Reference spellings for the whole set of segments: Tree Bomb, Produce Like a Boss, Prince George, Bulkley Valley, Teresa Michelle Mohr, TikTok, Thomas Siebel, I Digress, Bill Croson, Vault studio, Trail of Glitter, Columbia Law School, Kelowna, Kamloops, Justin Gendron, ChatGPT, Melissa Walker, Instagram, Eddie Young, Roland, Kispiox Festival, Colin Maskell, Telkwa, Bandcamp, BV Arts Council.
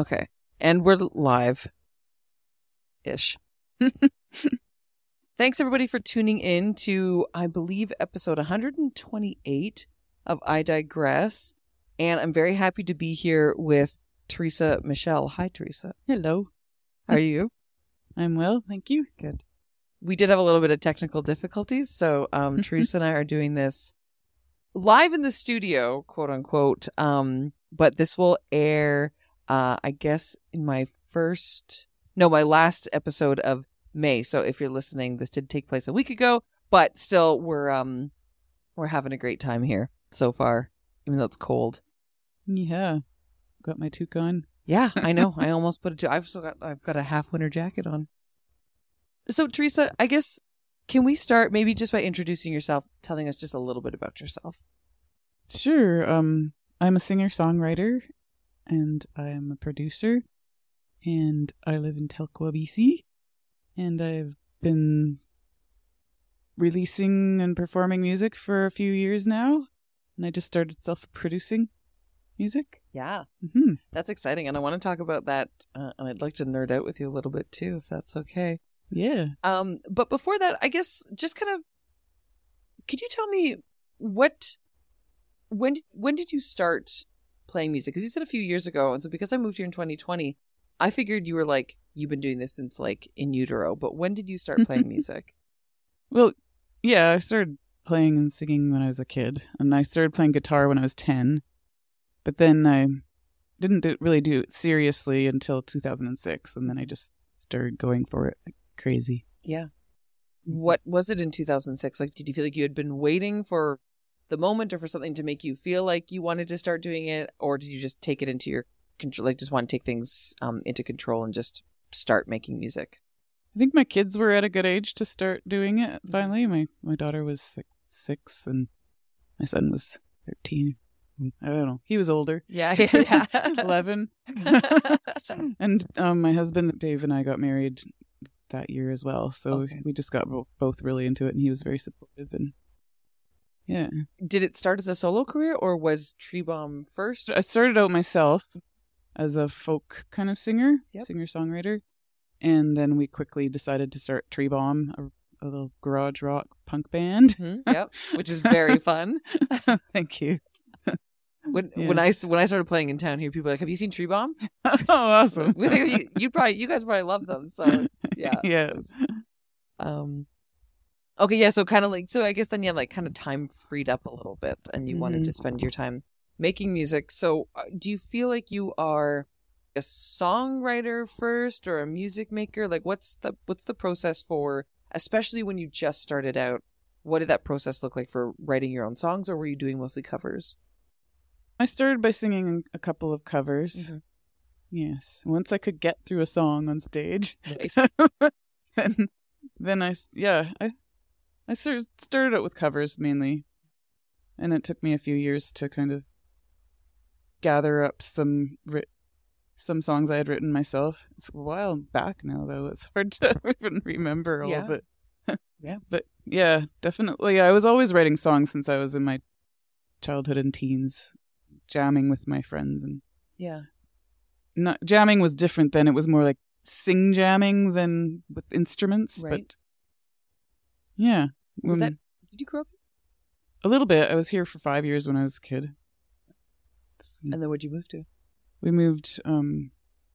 Okay. And we're live-ish. Thanks, everybody, for tuning in to, I believe, episode 128 of I Digress. And I'm very happy to be here with Teresa Michelle. Hi, Teresa. Hello. How are you? I'm well, thank you. Good. We did have a little bit of technical difficulties, so Teresa and I are doing this live in the studio, quote unquote, but this will air, I guess, in my last episode of May. So if you're listening, this did take place a week ago, but still we're having a great time here so far, even though it's cold. Yeah. Got my toque on. Yeah, I know. I almost put it to, I've got a half winter jacket on. So Teresa, I guess, can we start maybe just by introducing yourself, telling us just a little bit about yourself? Sure. I'm a singer-songwriter and I am a producer and I live in Telkwa, BC. And I've been releasing and performing music for a few years now. And I just started self-producing music. Yeah. Mm-hmm. That's exciting. And I want to talk about that. And I'd like to nerd out with you a little bit too, if that's okay. Yeah. But before that, I guess just kind of, could you tell me when did you start playing music? Because you said a few years ago. And so because I moved here in 2020, I figured you were like, you've been doing this since like in utero, but when did you start playing music? Well, yeah, I started playing and singing when I was a kid, and I started playing guitar when I was 10, but then I didn't really do it seriously until 2006, and then I just started going for it like crazy. Yeah. What was it in 2006? Like, did you feel like you had been waiting for the moment or for something to make you feel like you wanted to start doing it, or did you just take it into your control, like just want to take things into control and just start making music? I think my kids were at a good age to start doing it finally. My daughter was like 6 and my son was 13. I don't know. He was older. Yeah. 11. And my husband, Dave, and I got married that year as well. So We just got both really into it and he was very supportive. And yeah. Did it start as a solo career or was Tree Bomb first? I started out myself as a folk kind of singer, singer-songwriter. And then we quickly decided to start Tree Bomb, a little garage rock punk band. Mm-hmm. Yep, which is very fun. Thank you. When I started playing in town here, people were like, "Have you seen Tree Bomb?" Oh, awesome! We think you guys probably love them. So yeah, yes. Okay, yeah. So kind of like, so I guess then you had like kind of time freed up a little bit, and you wanted to spend your time making music. So do you feel like you are a songwriter first or a music maker? Like what's the process for, especially when you just started out, what did that process look like for writing your own songs, or were you doing mostly covers? I started by singing a couple of covers. Mm-hmm. Yes. Once I could get through a song on stage. Right. then I started out with covers mainly. And it took me a few years to kind of gather up some songs I had written myself. It's a while back now, though. It's hard to even remember all of it. Yeah. But yeah, definitely. I was always writing songs since I was in my childhood and teens, jamming with my friends. And yeah. Jamming was different then. It was more like sing jamming than with instruments. Right. But yeah. Did you grow up? A little bit. I was here for 5 years when I was a kid. And then where'd you move to? We moved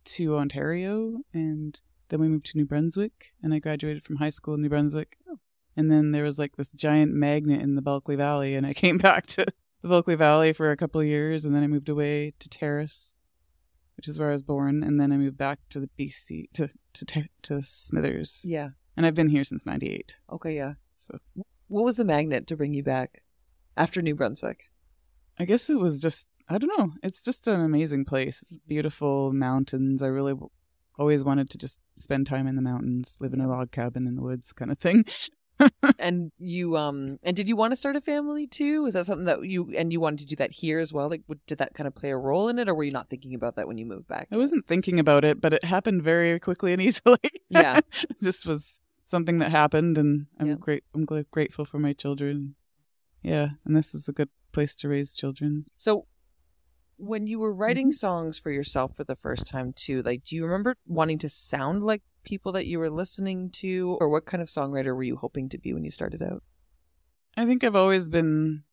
to Ontario, and then we moved to New Brunswick, and I graduated from high school in New Brunswick. Oh. And then there was like this giant magnet in the Bulkley Valley, and I came back to the Bulkley Valley for a couple of years, and then I moved away to Terrace, which is where I was born, and then I moved back to the BC, to Smithers. Yeah. And I've been here since 98. Okay, yeah. So what was the magnet to bring you back? After New Brunswick? I guess it was just, I don't know. It's just an amazing place. It's beautiful mountains. I really always wanted to just spend time in the mountains, live in a log cabin in the woods kind of thing. And you, and did you want to start a family too? Is that something that you wanted to do that here as well? Like, did that kind of play a role in it, or were you not thinking about that when you moved back? I wasn't thinking about it, but it happened very quickly and easily. Yeah. Just was something that happened, and I'm I'm grateful for my children. Yeah, and this is a good place to raise children. So when you were writing songs for yourself for the first time too, like, do you remember wanting to sound like people that you were listening to, or what kind of songwriter were you hoping to be when you started out? I think I've always been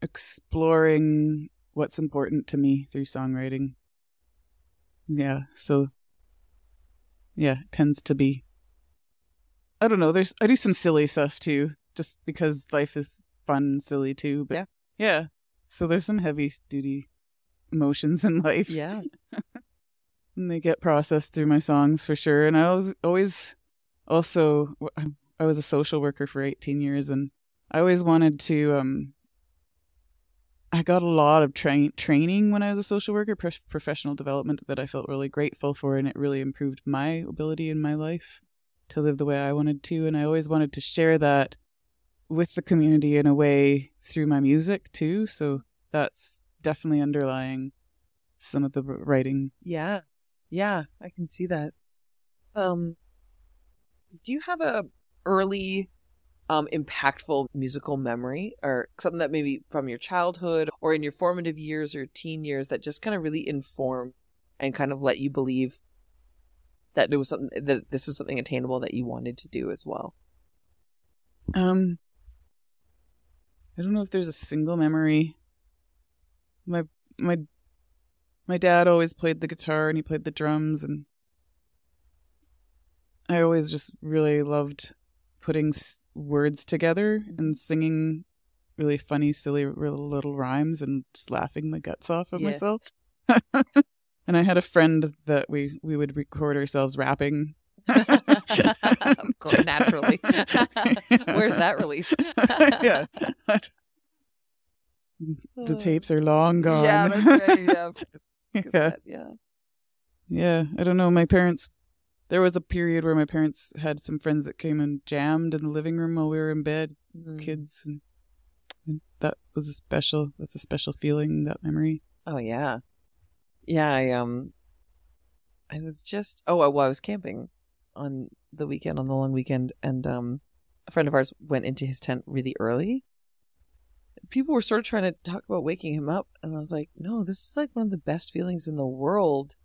exploring what's important to me through songwriting. It tends to be, I don't know, I do some silly stuff too, just because life is fun and silly too, but yeah. So there's some heavy duty emotions in life. Yeah. And they get processed through my songs for sure. And I was always also, I was a social worker for 18 years and I always wanted to, I got a lot of training when I was a social worker, professional development that I felt really grateful for. And it really improved my ability in my life to live the way I wanted to. And I always wanted to share that with the community in a way through my music too. So that's definitely underlying some of the writing. Yeah. Yeah, I can see that. Do you have a early impactful musical memory or something that maybe from your childhood or in your formative years or teen years that just kind of really informed and kind of let you believe that it was something, that this was something attainable that you wanted to do as well? I don't know if there's a single memory. My dad always played the guitar and he played the drums, and I always just really loved putting words together and singing really funny, silly little rhymes and just laughing the guts off of myself. And I had a friend that we would record ourselves rapping. Of course, naturally. Where's that release? Yeah. The tapes are long gone. Yeah, that's right. Yeah. Yeah, I don't know. My parents, there was a period where my parents had some friends that came and jammed in the living room while we were in bed, kids. And that was that's a special feeling, that memory. Oh, yeah. Yeah, I was just, I was camping on the weekend, on the long weekend, and a friend of ours went into his tent really early. People were sort of trying to talk about waking him up, and I was like, no, this is like one of the best feelings in the world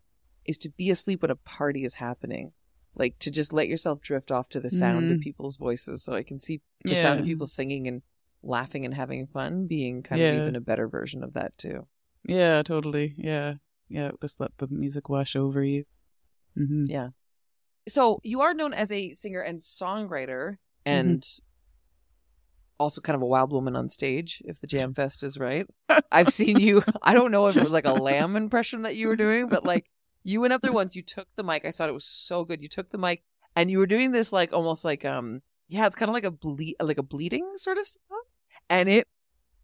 is to be asleep when a party is happening. Like, to just let yourself drift off to the sound of people's voices. So I can see the sound of people singing and laughing and having fun being kind of even a better version of that too. Yeah, totally. Yeah. Yeah, just let the music wash over you. Mm-hmm. Yeah. So you are known as a singer and songwriter and also kind of a wild woman on stage, if the Jam Fest is right. I've seen you, I don't know if it was like a lamb impression that you were doing, but like you went up there once, you took the mic. I thought it was so good. You took the mic and you were doing this like almost like, it's kind of like a bleating sort of stuff. And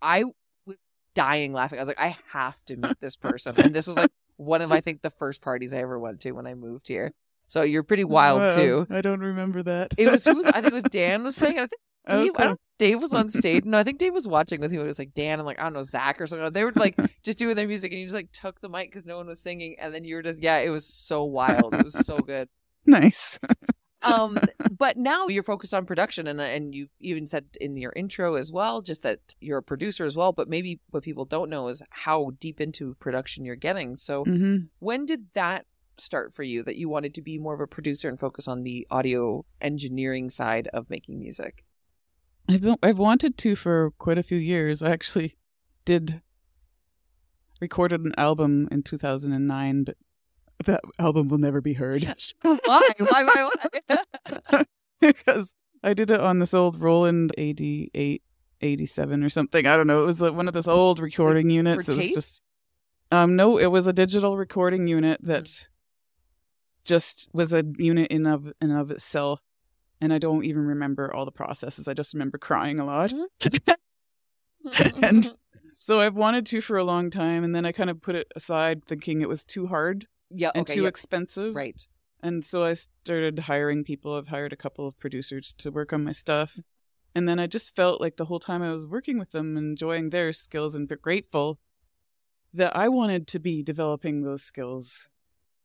I was dying laughing. I was like, I have to meet this person. And this was like one of, I think, the first parties I ever went to when I moved here. So you're pretty wild too. I don't remember that. I think it was Dan was playing. I think Dave, okay. I don't, Dave was on stage. No, I think Dave was watching with him. It was like Dan and like, I don't know, Zach or something. They were like just doing their music and you just like took the mic because no one was singing. And then you were just, it was so wild. It was so good. Nice. But now you're focused on production and you even said in your intro as well, just that you're a producer as well. But maybe what people don't know is how deep into production you're getting. So when did that start for you, that you wanted to be more of a producer and focus on the audio engineering side of making music? I've wanted to for quite a few years. I actually recorded an album in 2009, but that album will never be heard. Why? Because I did it on this old Roland 87 or something. I don't know. It was like one of those old recording units. For tape? It was just no, it was a digital recording unit that just was a unit in and of itself. And I don't even remember all the processes. I just remember crying a lot. And so I've wanted to for a long time. And then I kind of put it aside thinking it was too hard and too expensive. Right. And so I started hiring people. I've hired a couple of producers to work on my stuff. And then I just felt like the whole time I was working with them, enjoying their skills and grateful that I wanted to be developing those skills.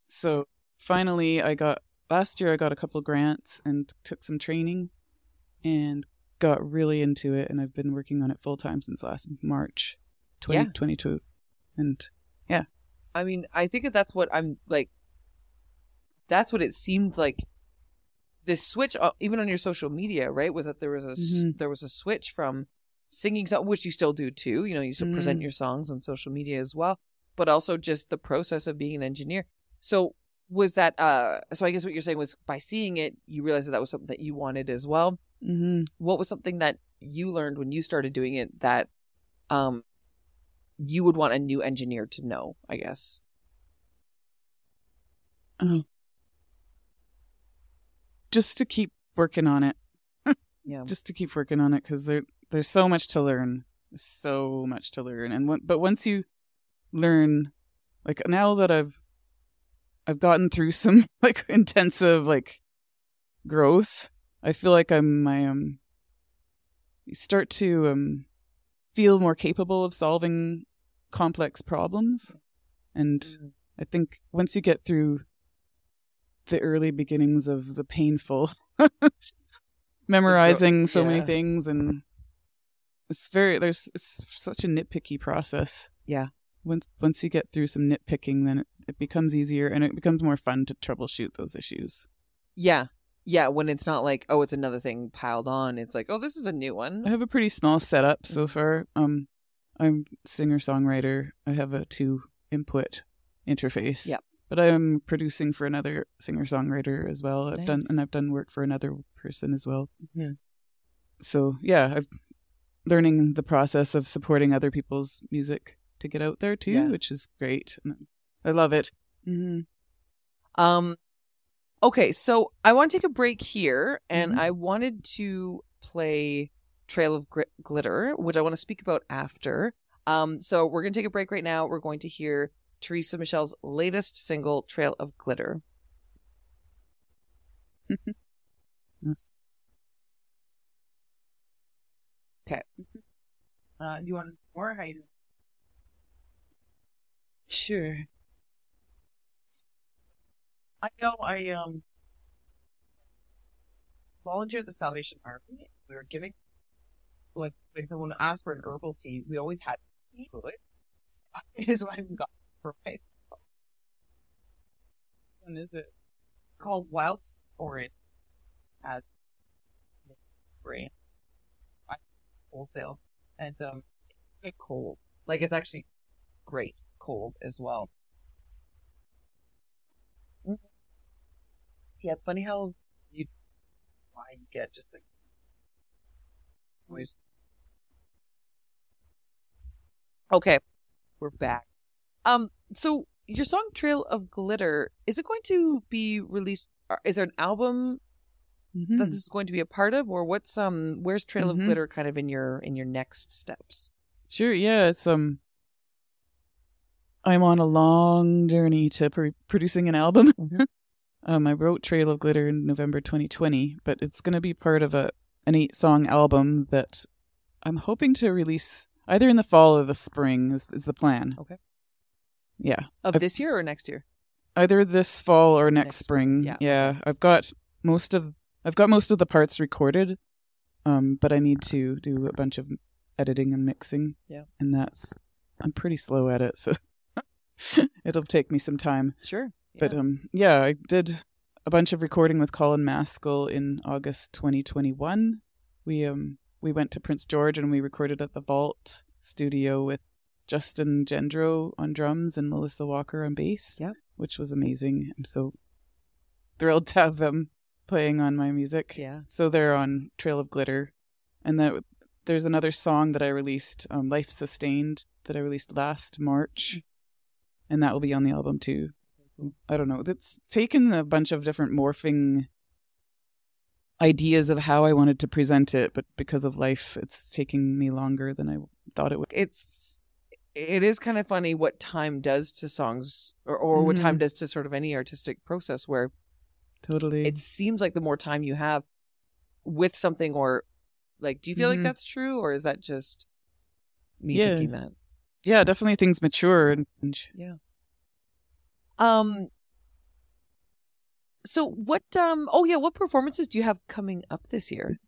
So finally last year, I got a couple grants and took some training and got really into it. And I've been working on it full time since last March 2022. And I mean, I think that's what I'm like. That's what it seemed like. This switch, even on your social media, right, was that there was a switch from singing song, which you still do too. You know, you still present your songs on social media as well, but also just the process of being an engineer. So was that? So I guess what you're saying was by seeing it, you realized that that was something that you wanted as well. Mm-hmm. What was something that you learned when you started doing it that you would want a new engineer to know, I guess? Oh. Just to keep working on it. Yeah. Just to keep working on it, because there's so much to learn. So much to learn. But once you learn, like now that I've gotten through some like intensive like growth, I feel like I start to feel more capable of solving complex problems. And I think once you get through the early beginnings of the painful memorizing so many things, and it's such a nitpicky process. Yeah. Once you get through some nitpicking, then it becomes easier and it becomes more fun to troubleshoot those issues. Yeah. Yeah, when it's not like, oh, it's another thing piled on. It's like, oh, this is a new one. I have a pretty small setup so far. I'm singer-songwriter. I have a 2-input interface. Yeah. But I am producing for another singer-songwriter as well. Nice. I've done work for another person as well. Yeah. So yeah, I'm learning the process of supporting other people's music to get out there too, which is great. And I love it. Mm-hmm. Okay, so I want to take a break here, and I wanted to play Trail of Glitter, which I want to speak about after. So we're going to take a break right now. We're going to hear Teresa Michelle's latest single, Trail of Glitter. Yes. Okay. Do you want more? How you doing? Sure. I know I volunteered at the Salvation Army. We were giving, like when I asked for an herbal tea, we always had tea. Is what I've got for myself. One is it called Wild Orange, as brand wholesale, and it's cold. Like it's actually great cold as well. Yeah, it's funny how you get just like noise. Okay, we're back. So your song "Trail of Glitter," is it going to be released? Is there an album that this is going to be a part of, or what's where's "Trail of Glitter" kind of in your next steps? Sure. Yeah, it's I'm on a long journey to producing an album. I wrote Trail of Glitter in November 2020, but it's going to be part of an 8-song album that I'm hoping to release either in the fall or the spring is the plan. Okay. Yeah. Of this year or next year? Either this fall or next spring. Yeah. I've got most of the parts recorded, but I need to do a bunch of editing and mixing. Yeah. And I'm pretty slow at it, so it'll take me some time. Sure. But I did a bunch of recording with Colin Maskell in August 2021. We went to Prince George and we recorded at the Vault studio with Justin Gendron on drums and Melissa Walker on bass, which was amazing. I'm so thrilled to have them playing on my music. Yeah. So they're on Trail of Glitter. And there's another song that I released, Life Sustained, that I released last March. And that will be on the album too. I don't know. It's taken a bunch of different morphing ideas of how I wanted to present it, but because of life, it's taking me longer than I thought it would. It is kind of funny what time does to songs, or what time does to sort of any artistic process, where totally it seems like the more time you have with something, or like, do you feel like that's true, or is that just me thinking that? Yeah, definitely things mature and yeah. So what what performances do you have coming up this year?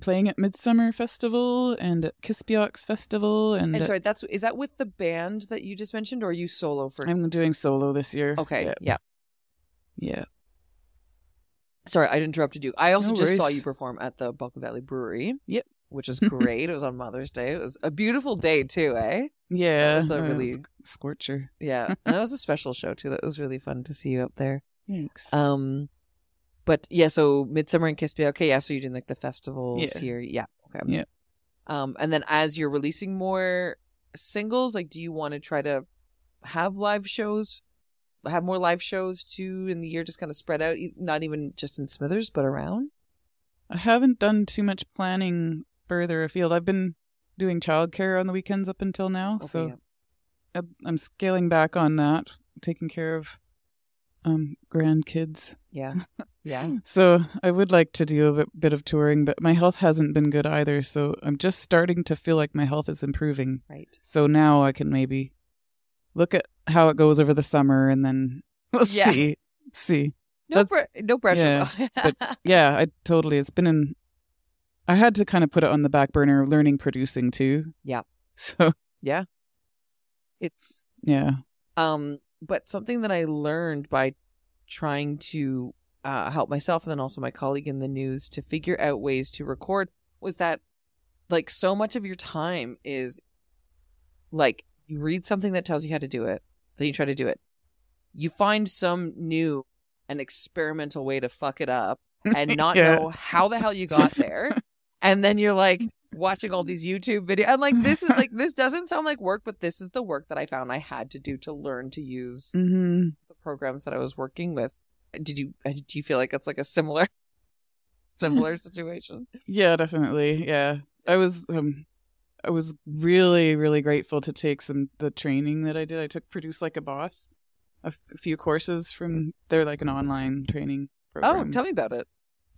playing at Midsummer Festival and at Kispiox Festival. And sorry, is that with the band that you just mentioned, or are you solo for? I'm doing solo this year. Okay, yeah. Sorry, I interrupted you. I also just saw you perform at the Bulkley Valley Brewery. Yep. Which was great. It was on Mother's Day. It was a beautiful day too, eh? Yeah. It was a really scorcher. Yeah. And that was a special show too. That was really fun to see you up there. Thanks. But yeah, so Midsummer and Kispia. Okay, yeah, so you're doing like the festivals here. Yeah. Okay. Yeah. And then as you're releasing more singles, like do you want to try to have more live shows too in the year, just kind of spread out, not even just in Smithers, but around? I haven't done too much planning further afield. I've been doing childcare on the weekends up until now, I'm scaling back on that, taking care of grandkids. Yeah, yeah. So I would like to do a bit of touring, but my health hasn't been good either, so I'm just starting to feel like my health is improving. Right. So now I can maybe look at how it goes over the summer, and then we'll see. No pressure. Yeah, but yeah, I totally. I had to kind of put it on the back burner, learning producing too. Yeah. So. Yeah. It's. Yeah. But something that I learned by trying to help myself and then also my colleague in the news to figure out ways to record was that, like, so much of your time is, like, you read something that tells you how to do it, then you try to do it. You find some new an experimental way to fuck it up and not know how the hell you got there. And then you're like watching all these YouTube videos. And like, this is like, this doesn't sound like work, but this is the work that I found I had to do to learn to use the programs that I was working with. Do you feel like it's like a similar situation? Yeah, definitely. Yeah. I was really, really grateful to take the training that I did. I took Produce Like a Boss. A few courses from they're like an online training program. Oh, tell me about it.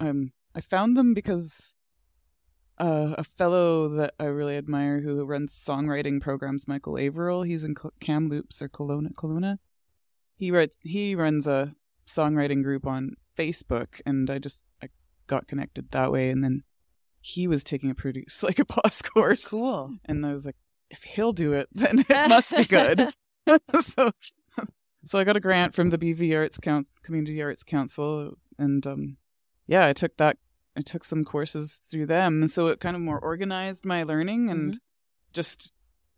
I found them because a fellow that I really admire who runs songwriting programs, Michael Averill, he's in Kamloops or Kelowna. He runs a songwriting group on Facebook, and I got connected that way. And then he was taking a Produce Like a Boss course. Cool. And I was like, if he'll do it, then it must be good. So I got a grant from the BV Arts Council, Community Arts Council, and I took that. I took some courses through them, so it kind of more organized my learning and just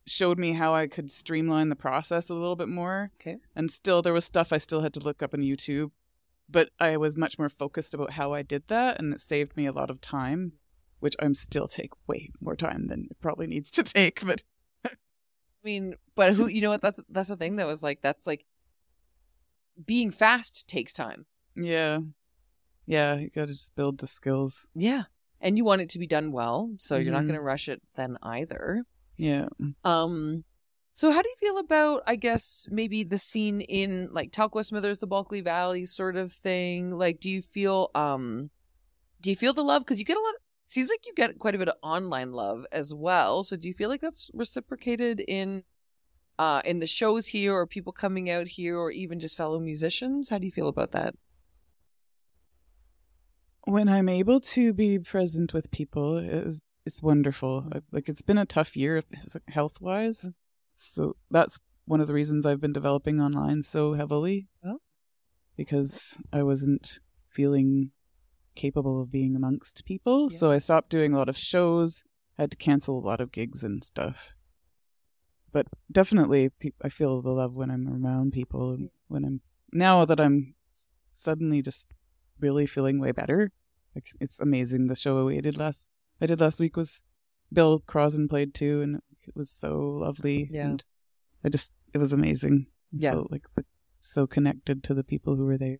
showed me how I could streamline the process a little bit more. Okay. And still, there was stuff I still had to look up on YouTube, but I was much more focused about how I did that, and it saved me a lot of time, which I'm still take way more time than it probably needs to take. But I mean, but who? You know what? That's the thing that was like that's like. Being fast takes time. Yeah. Yeah, you got to just build the skills. Yeah. And you want it to be done well, so you're not going to rush it then either. Yeah. So how do you feel about, I guess, maybe the scene in, like, Telkwa, Smithers, the Bulkley Valley sort of thing? Like, do you feel the love? Because you get seems like you get quite a bit of online love as well. So do you feel like that's reciprocated in the shows here, or people coming out here, or even just fellow musicians? How do you feel about that? When I'm able to be present with people, it's wonderful. Like, it's been a tough year health-wise, so that's one of the reasons I've been developing online so heavily, because I wasn't feeling capable of being amongst people, so I stopped doing a lot of shows, had to cancel a lot of gigs and stuff. But definitely, I feel the love when I'm around people. Now that I'm suddenly just really feeling way better, like, it's amazing. The show I did last week was Bill Croson played too, and it was so lovely. Yeah. And it was amazing. Yeah, I felt like so connected to the people who were there.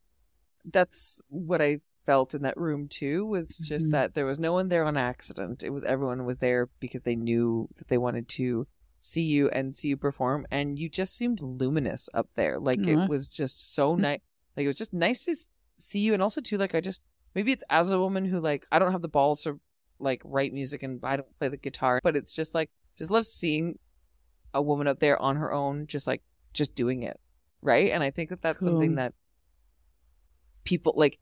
That's what I felt in that room too. Was just that there was no one there on accident. It was everyone was there because they knew that they wanted to. See you perform, and you just seemed luminous up there. Like it was just so nice. Like it was just nice to see you, and also too, like maybe it's as a woman who, like, I don't have the balls to like write music and I don't play the guitar, but it's just like just love seeing a woman up there on her own, just like just doing it, right? And I think that's something that people like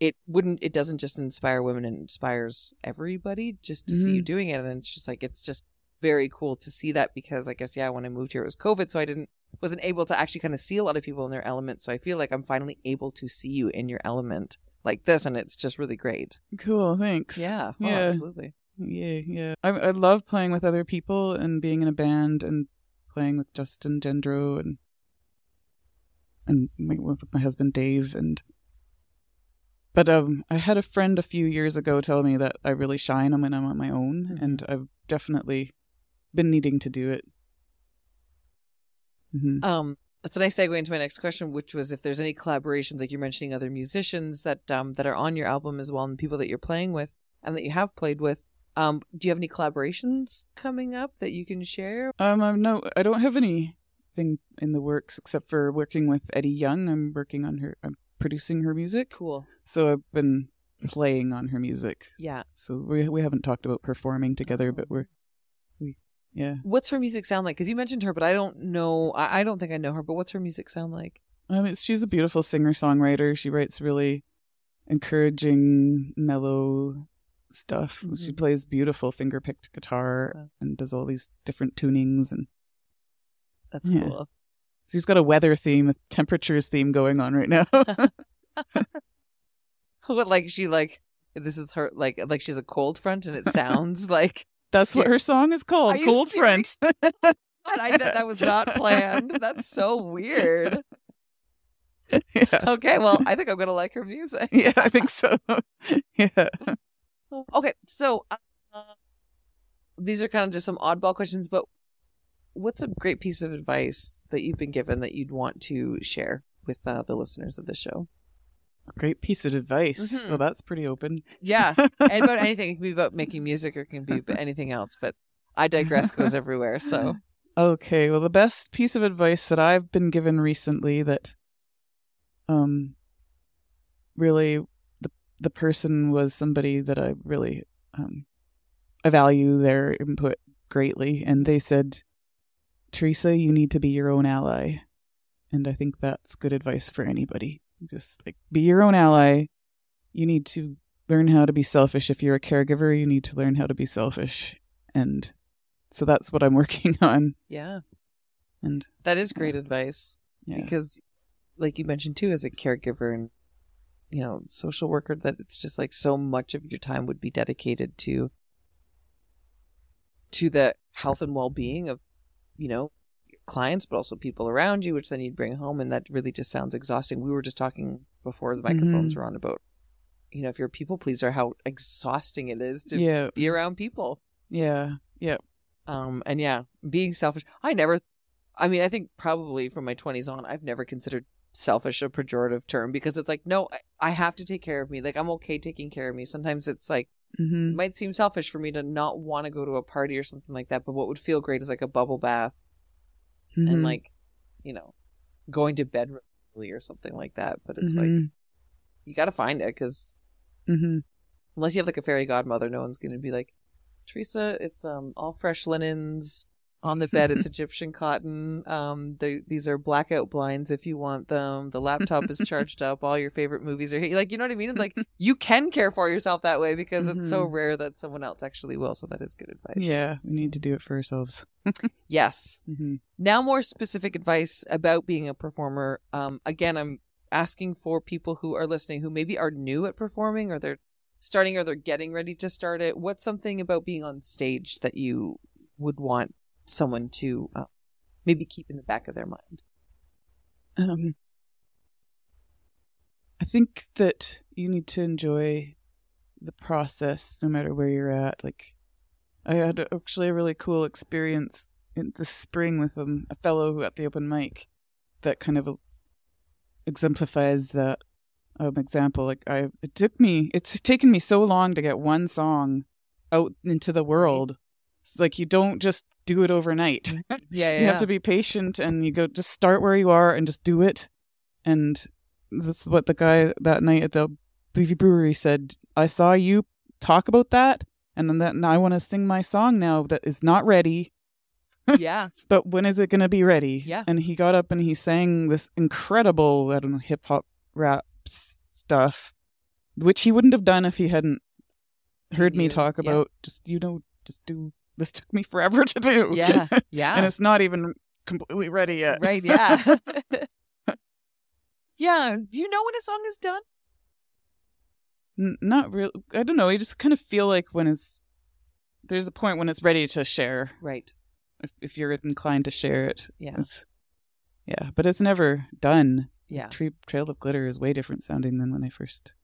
it doesn't just inspire women, it inspires everybody just to see you doing it. And it's just like, it's just very cool to see that, because I guess, yeah, when I moved here, it was COVID. So I wasn't able to actually kind of see a lot of people in their element. So I feel like I'm finally able to see you in your element like this. And it's just really great. Cool. Thanks. Yeah. Oh, yeah. Absolutely. Yeah. Yeah. I love playing with other people and being in a band and playing with Justin Gendron and with my husband, Dave. But I had a friend a few years ago tell me that I really shine when I'm on my own, and I've definitely been needing to do it. Mm-hmm. That's a nice segue into my next question, which was if there's any collaborations, like you're mentioning other musicians that are on your album as well, and people that you're playing with and that you have played with. Do you have any collaborations coming up that you can share? No, I don't have anything in the works except for working with Eddie Young. I'm working on her. I'm producing her music. Cool. So I've been playing on her music. Yeah. So we haven't talked about performing together, but yeah. What's her music sound like? Because you mentioned her, but I don't know. I don't think I know her, but what's her music sound like? She's a beautiful singer-songwriter. She writes really encouraging, mellow stuff. Mm-hmm. She plays beautiful finger-picked guitar and does all these different tunings. And that's cool. She's got a weather theme, a temperatures theme going on right now. What, this is her, like she's a cold front and it sounds like... That's what her song is called, Cold Front. That was not planned. That's so weird. Yeah. Okay, well, I think I'm going to like her music. Yeah, I think so. Yeah. Okay, so these are kind of just some oddball questions, but what's a great piece of advice that you've been given that you'd want to share with the listeners of the show? A great piece of advice. Well, that's pretty open. Yeah. And about anything. It can be about making music or it can be anything else. But I digress goes everywhere. So. Okay. Well, the best piece of advice that I've been given recently that really the person was somebody that I really I value their input greatly. And they said, Teresa, you need to be your own ally. And I think that's good advice for anybody. Just be your own ally. You need to learn how to be selfish. If you're a caregiver, you need to learn how to be selfish. And so that's what I'm working on. Yeah. And that is great advice. Yeah. Because like you mentioned too, as a caregiver and, social worker, that it's just so much of your time would be dedicated to the health and well-being of, your clients, but also people around you, which then you'd bring home. And that really just sounds exhausting. We were just talking before the microphones were on about, if you're a people pleaser, how exhausting it is to be around people. Yeah. Yeah. And being selfish. I think probably from my 20s on, I've never considered selfish a pejorative term, because it's no, I have to take care of me. I'm okay taking care of me. Sometimes it's it might seem selfish for me to not want to go to a party or something like that, but what would feel great is a bubble bath and going to bed early or something like that. But it's you got to find it, because unless you have a fairy godmother, no one's going to be like, Teresa, it's all fresh linens on the bed. It's Egyptian cotton. These are blackout blinds if you want them. The laptop is charged up. All your favorite movies are here. You know what I mean? It's you can care for yourself that way, because it's so rare that someone else actually will. So that is good advice. Yeah, we need to do it for ourselves. Yes. Mm-hmm. Now more specific advice about being a performer. Again, I'm asking for people who are listening who maybe are new at performing, or they're starting, or they're getting ready to start it. What's something about being on stage that you would want someone to maybe keep in the back of their mind? I think that you need to enjoy the process no matter where you're at. I had actually a really cool experience in the spring with a fellow who at the open mic that kind of exemplifies that example. It's taken me so long to get one song out into the world. You don't just do it overnight. You have to be patient, and you go just start where you are and just do it. And that's what the guy that night at the BV Brewery said. I saw you talk about that, and then and I want to sing my song now that is not ready. Yeah. But when is it going to be ready? Yeah. And he got up and he sang this incredible, hip hop rap stuff which he wouldn't have done if he hadn't heard me talk about just do this. Took me forever to do. Yeah, yeah. And it's not even completely ready yet. Right, yeah. Yeah. Do you know when a song is done? Not really. I don't know. I just kind of feel like when it's, there's a point when it's ready to share. Right. If you're inclined to share it. Yeah. Yeah. But it's never done. Yeah. Trail of Glitter is way different sounding than when I first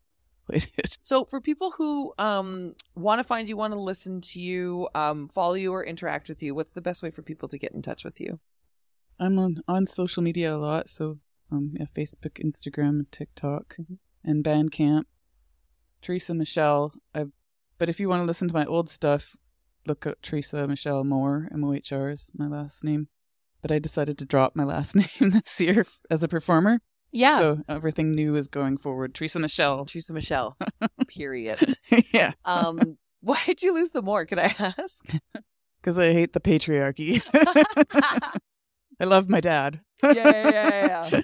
played it. So for people who want to find you, want to listen to you, follow you or interact with you, what's the best way for people to get in touch with you? I'm on social media a lot. So Facebook, Instagram, TikTok, and Bandcamp. Teresa Michelle. But if you want to listen to my old stuff, look up Teresa Michelle Mohr. M-O-H-R is my last name. But I decided to drop my last name this year as a performer. Yeah. So everything new is going forward. Teresa Michelle. Teresa Michelle. Period. Yeah. Why did you lose the Mohr, could I ask? Because I hate the patriarchy. I love my dad. Yeah.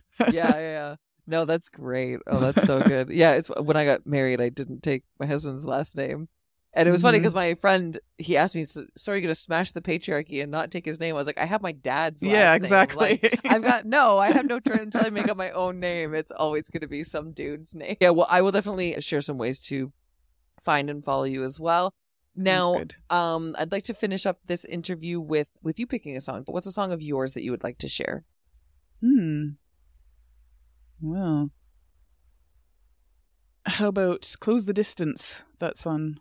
No, that's great. Oh, that's so good. Yeah, it's when I got married, I didn't take my husband's last name. And it was funny because my friend, he asked me, so are you going to smash the patriarchy and not take his name? I was like, I have my dad's last name. Yeah, exactly. Like, I have no choice until I make up my own name. It's always going to be some dude's name. Yeah, well, I will definitely share some ways to find and follow you as well. Now, I'd like to finish up this interview with you picking a song. But what's a song of yours that you would like to share? Well, how about Close the Distance? That's on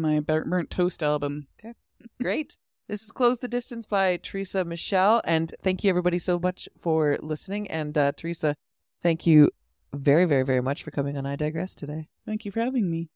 my Burnt Toast album. Okay, great. This is Close the Distance by Teresa Michelle. And thank you, everybody, so much for listening. And Teresa, thank you very, very, very much for coming on I Digress today. Thank you for having me.